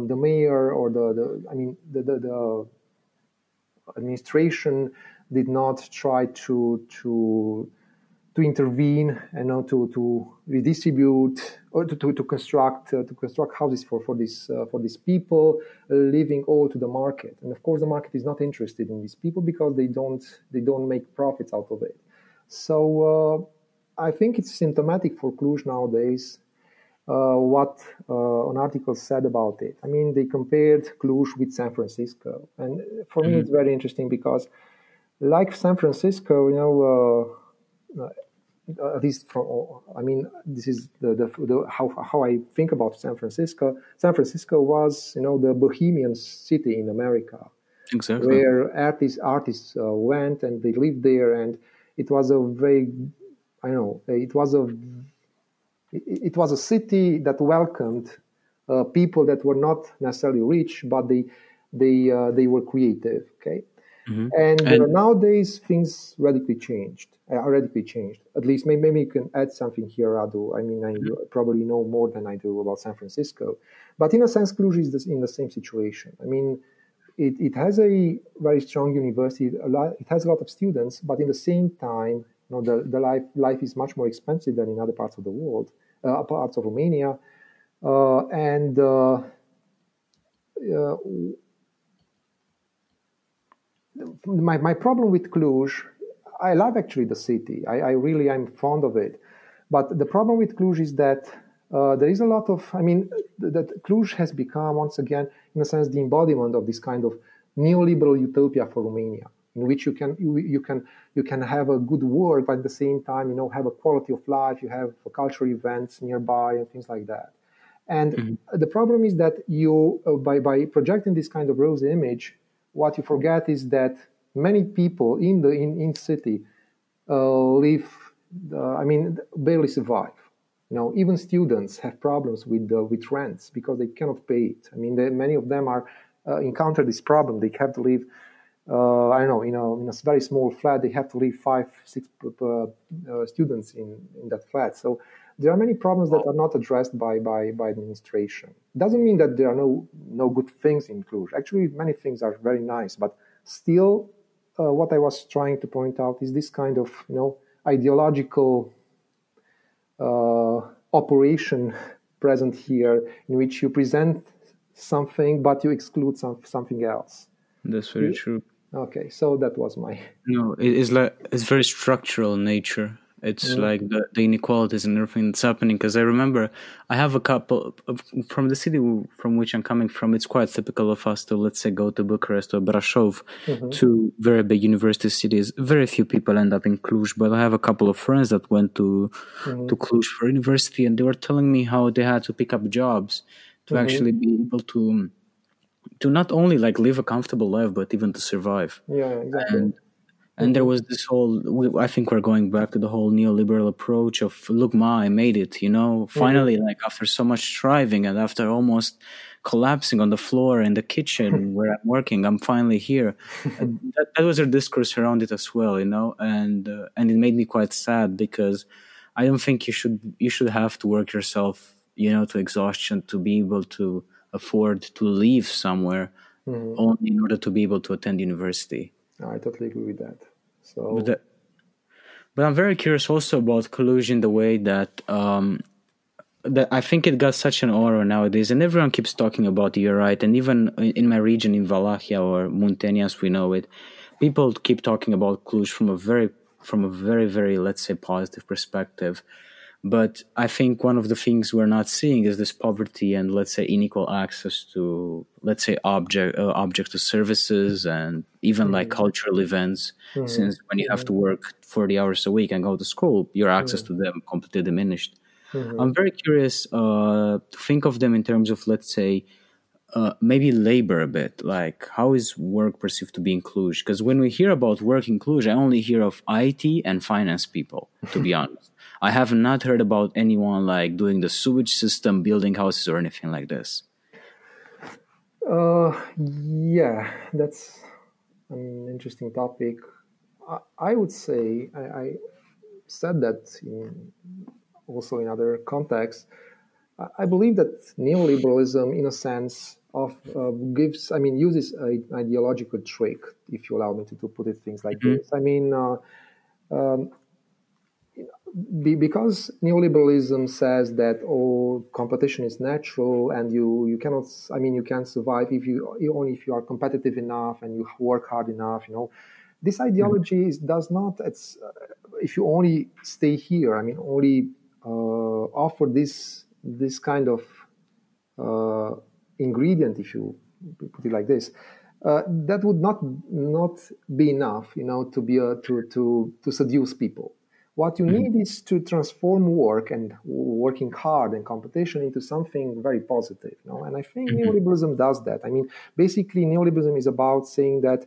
The mayor or the administration did not try to intervene and to redistribute or to construct houses for these people, leaving all to the market. And of course, the market is not interested in these people because they don't make profits out of it. So I think it's symptomatic for Cluj nowadays. what an article said about it. I mean, they compared Cluj with San Francisco. And for me, it's very interesting because, like San Francisco, you know, at least from, I mean, this is the how I think about San Francisco. San Francisco was, you know, the bohemian city in America. Exactly. Where artists went and they lived there. And it was a very, I don't know, it was a city that welcomed people that were not necessarily rich, but they were creative. Okay, and nowadays things radically changed. At least maybe you can add something here, Radu. I mean, I probably know more than I do about San Francisco, but in a sense, Cluj is in the same situation. I mean, it has a very strong university. It has a lot of students, but in the same time, you know, the life is much more expensive than in other parts of the world, parts of Romania, and my problem with Cluj, I love actually the city. I really am fond of it, but the problem with Cluj is that there is a lot of, I mean, that Cluj has become once again, in a sense, the embodiment of this kind of neoliberal utopia for Romania, in which you can have a good work, but at the same time, you know, have a quality of life, you have cultural events nearby and things like that. And the problem is that you, by projecting this kind of rosy image, what you forget is that many people in city live, barely survive. You know, even students have problems with rents because they cannot pay it. I mean, many of them are encounter this problem. They have to live, in a very small flat. They have to live 5, 6 students in that flat. So there are many problems that are not addressed by administration. It doesn't mean that there are no good things in Cluj. Actually, many things are very nice, but still, what I was trying to point out is this kind of, you know, ideological operation present here, in which you present something but you exclude something else. That's very true. Okay, so that was my. No, it's very structural nature. It's like the inequalities and everything that's happening. Because I remember I have a couple from the city from which I'm coming from. It's quite typical of us to, let's say, go to Bucharest or Brasov, to very big university cities. Very few people end up in Cluj, but I have a couple of friends that went to Cluj for university, and they were telling me how they had to pick up jobs to actually be able to not only like live a comfortable life, but even to survive. Yeah, exactly. And there was this whole, I think we're going back to the whole neoliberal approach of, look, ma, I made it, you know, finally, like after so much striving and after almost collapsing on the floor in the kitchen where I'm working, I'm finally here. That was a discourse around it as well, you know, and it made me quite sad because I don't think you should have to work yourself, you know, to exhaustion to be able to afford to leave somewhere only in order to be able to attend university. I totally agree with that. So, but I'm very curious also about Cluj in the way that that I think it got such an aura nowadays, and everyone keeps talking about it, you're right. And even in my region, in Wallachia or Muntenia, as we know it, people keep talking about Cluj from a very, very, let's say, positive perspective. But I think one of the things we're not seeing is this poverty and, let's say, unequal access to, let's say, objects to services and even like cultural events. Since when you have to work 40 hours a week and go to school, your access to them completely diminished. I'm very curious to think of them in terms of, let's say, maybe labor a bit. Like, how is work perceived to be in Cluj? Because when we hear about work in Cluj, I only hear of IT and finance people, to be honest. I have not heard about anyone like doing the sewage system, building houses or anything like this. Yeah, that's an interesting topic. I would say, I said that also in other contexts, I believe that neoliberalism, in a sense, uses an ideological trick, if you allow me to put it things like this. I mean, because neoliberalism says that all competition is natural and you can survive if you are competitive enough and you work hard enough, you know. This ideology if you only stay here, I mean, only offer this this kind of ingredient, if you put it like this, that would not be enough, you know, to be to seduce people. What you need is to transform work and working hard and competition into something very positive, you know? And I think neoliberalism does that. I mean, basically, neoliberalism is about saying that,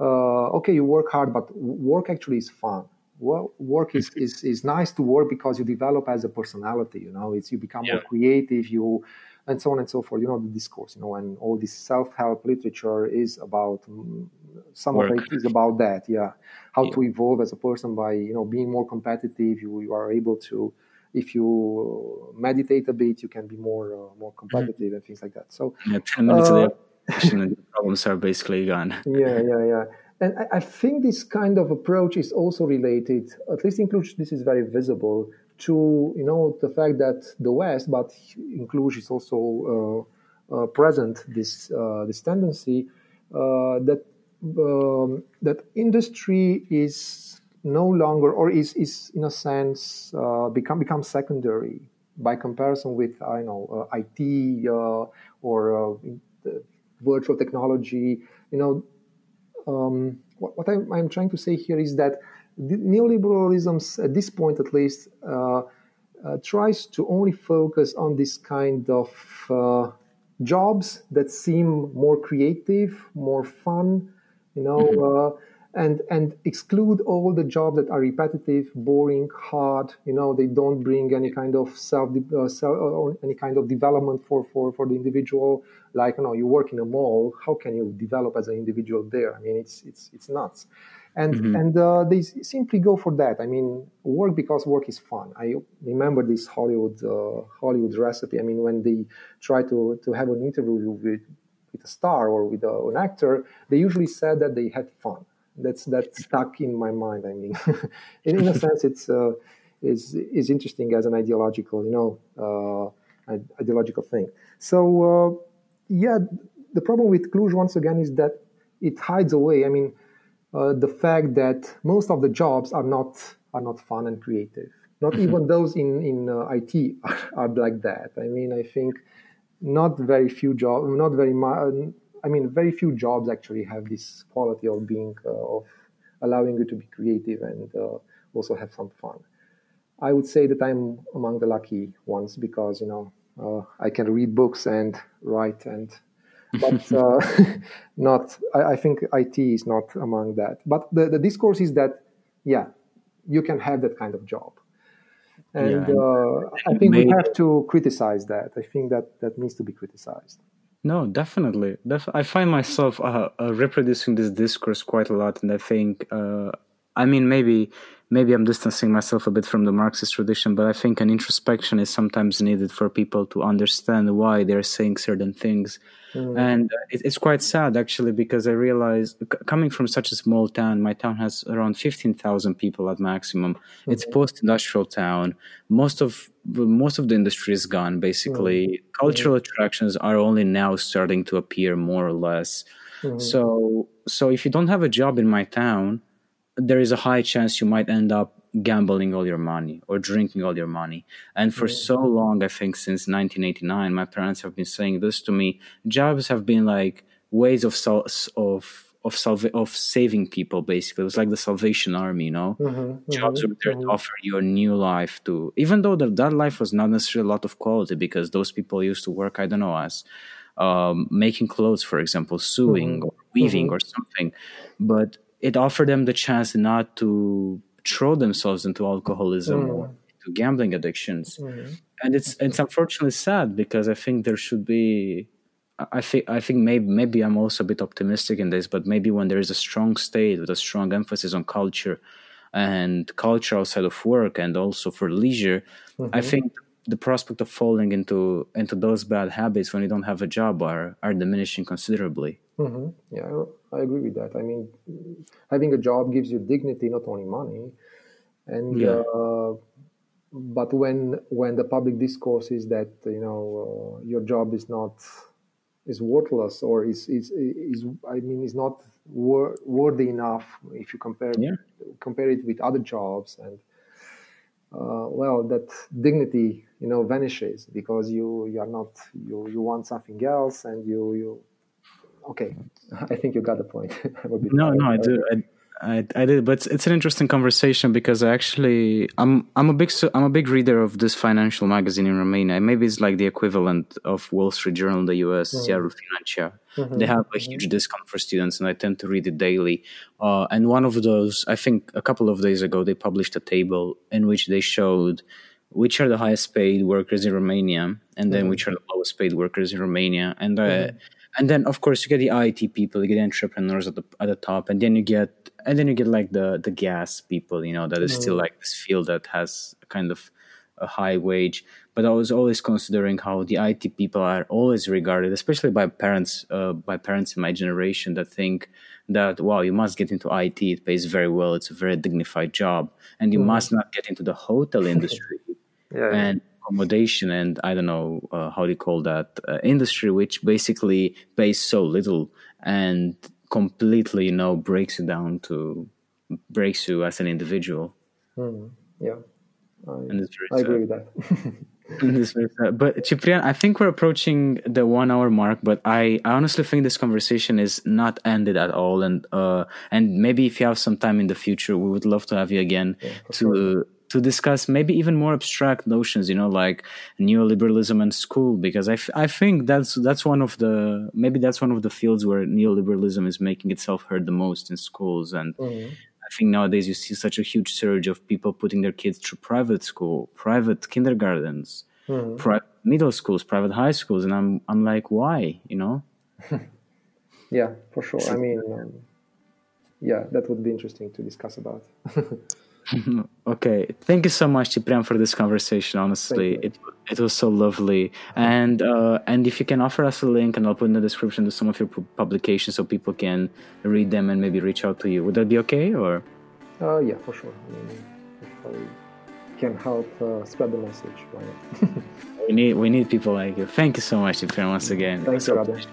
okay, you work hard, but work actually is fun. Well, work is nice to work because you develop as a personality, you know, it's you become more creative, you and so on and so forth. You know, the discourse, you know, and all this self-help literature is about some work. Of it is about that, how to evolve as a person by, you know, being more competitive. You are able to, if you meditate a bit, you can be more competitive and things like that. So 10 minutes of the question and the problems are basically gone. And I think this kind of approach is also related, at least in Cluj, this is very visible, to, you know, the fact that the West, but in Cluj is also present this tendency that industry is no longer, or is in a sense become secondary by comparison with IT or virtual technology, you know. What I'm trying to say here is that neoliberalism, at this point at least, tries to only focus on this kind of jobs that seem more creative, more fun, you know, and exclude all the jobs that are repetitive, boring, hard. You know, they don't bring any kind of any kind of development for the individual. Like, you know, you work in a mall. How can you develop as an individual there? I mean, it's nuts. And they simply go for that. I mean, work because work is fun. I remember this Hollywood recipe. I mean, when they try to have an interview with a star or with an actor, they usually said that they had fun. That stuck in my mind. I mean, in a sense, it's is interesting as an ideological, ideological thing. So, the problem with Cluj once again is that it hides away. I mean, the fact that most of the jobs are not fun and creative. Not even those in IT are like that. I mean, I think very few jobs actually have this quality of being, of allowing you to be creative and also have some fun. I would say that I'm among the lucky ones because, you know, I can read books and write, but not. I think IT is not among that. But the discourse is that, you can have that kind of job. And I think we have to criticize that. I think that needs to be criticized. No, definitely. I find myself reproducing this discourse quite a lot, and I think, maybe I'm distancing myself a bit from the Marxist tradition, but I think an introspection is sometimes needed for people to understand why they're saying certain things. And it's quite sad, actually, because I realize, coming from such a small town, my town has around 15,000 people at maximum. It's post-industrial town. Most of the industry is gone, basically. Cultural attractions are only now starting to appear, more or less. So if you don't have a job in my town, there is a high chance you might end up gambling all your money or drinking all your money. And for so long, I think since 1989, my parents have been saying this to me. Jobs have been like ways of saving people, basically. It was like the Salvation Army, you know? Jobs were there to offer you a new life to, even though that life was not necessarily a lot of quality, because those people used to work, I don't know, as making clothes, for example, sewing or weaving or something. But it offered them the chance not to throw themselves into alcoholism or into gambling addictions. And it's unfortunately sad, because I think there should be... I think maybe I'm also a bit optimistic in this, but maybe when there is a strong state with a strong emphasis on culture and culture outside of work and also for leisure, I think the prospect of falling into those bad habits when you don't have a job are diminishing considerably. Yeah, I agree with that. I mean, having a job gives you dignity, not only money. And but when the public discourse is that, you know, your job is worthless, or is not worthy enough if you compare it with other jobs, and well, that dignity, you know, vanishes because you are not, you want something else, and you okay, I think you got the point. No, I do. I did, but it's an interesting conversation because I'm a big reader of this financial magazine in Romania. Maybe it's like the equivalent of Wall Street Journal in the US, Ziarul Financiar. Mm-hmm. They have a huge discount for students, and I tend to read it daily. And one of those, I think, a couple of days ago, they published a table in which they showed which are the highest paid workers in Romania, and then which are the lowest paid workers in Romania, and then, of course, you get the IT people, you get entrepreneurs at the top, and then you get like the gas people, you know, that is still like this field that has kind of a high wage. But I was always considering how the IT people are always regarded, especially by parents in my generation, that think that, wow, you must get into IT, it pays very well, it's a very dignified job, and you must not get into the hotel industry. And accommodation and I don't know how do you call that industry, which basically pays so little and completely, you know, breaks you as an individual. And it's very I agree with that. But Ciprian, I think we're approaching the 1 hour mark, but I honestly think this conversation is not ended at all, and maybe if you have some time in the future, we would love to have you again to discuss maybe even more abstract notions, you know, like neoliberalism and school, because I think that's one of the fields where neoliberalism is making itself heard the most, in schools. And I think nowadays you see such a huge surge of people putting their kids through private school, private kindergartens, private middle schools, private high schools, and I'm like, why, you know? Yeah, for sure. I mean, yeah, that would be interesting to discuss about. Okay, thank you so much, Ciprian, for this conversation. Honestly, it was so lovely. And if you can offer us a link, and I'll put in the description to some of your publications so people can read them and maybe reach out to you. Would that be okay? Or yeah, for sure. I mean, if I can help spread the message, why not? we need people like you. Thank you so much, Ciprian, once again. Thanks, Robert.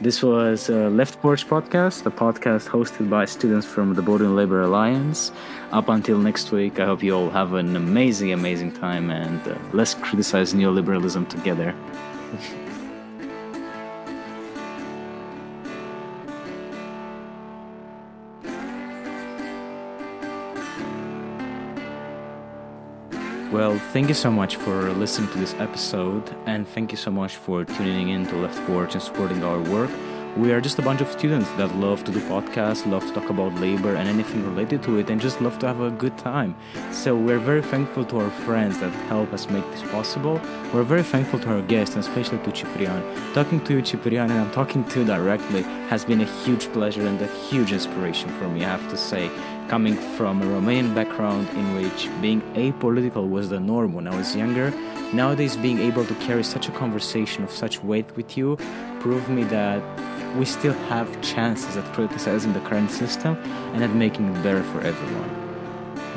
This was Left Porch Podcast, a podcast hosted by students from the Borden Labor Alliance. Up until next week, I hope you all have an amazing, amazing time, and let's criticize neoliberalism together. Well, thank you so much for listening to this episode, and thank you so much for tuning in to Left Porch and supporting our work. We are just a bunch of students that love to do podcasts, love to talk about labor and anything related to it, and just love to have a good time. So we're very thankful to our friends that help us make this possible. We're very thankful to our guests, and especially to Ciprian. Talking to you, Ciprian, and I'm talking to you directly, has been a huge pleasure and a huge inspiration for me, I have to say. Coming from a Romanian background in which being apolitical was the norm when I was younger, nowadays being able to carry such a conversation of such weight with you proved me that we still have chances at criticizing the current system and at making it better for everyone.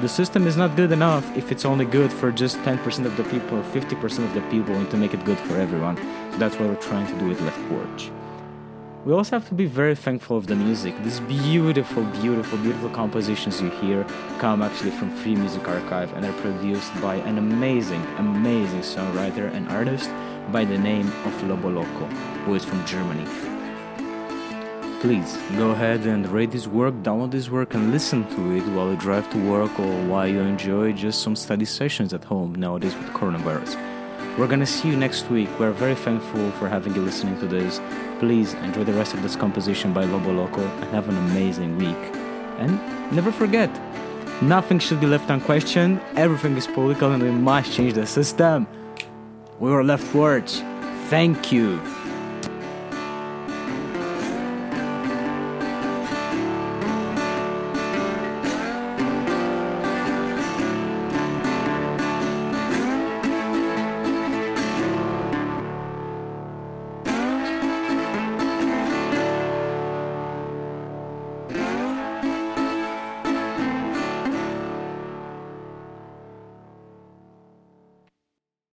The system is not good enough if it's only good for just 10% of the people or 50% of the people, and to make it good for everyone. So that's what we're trying to do with Left Porch. We also have to be very thankful of the music. These beautiful, beautiful, beautiful compositions you hear come actually from Free Music Archive and are produced by an amazing, amazing songwriter and artist by the name of Lobo Loco, who is from Germany. Please go ahead and rate this work, download this work, and listen to it while you drive to work or while you enjoy just some study sessions at home nowadays with coronavirus. We're gonna see you next week. We're very thankful for having you listening to this. Please enjoy the rest of this composition by Lobo Loco and have an amazing week. And never forget, nothing should be left unquestioned. Everything is political, and we must change the system. We were Left Porch. Thank you.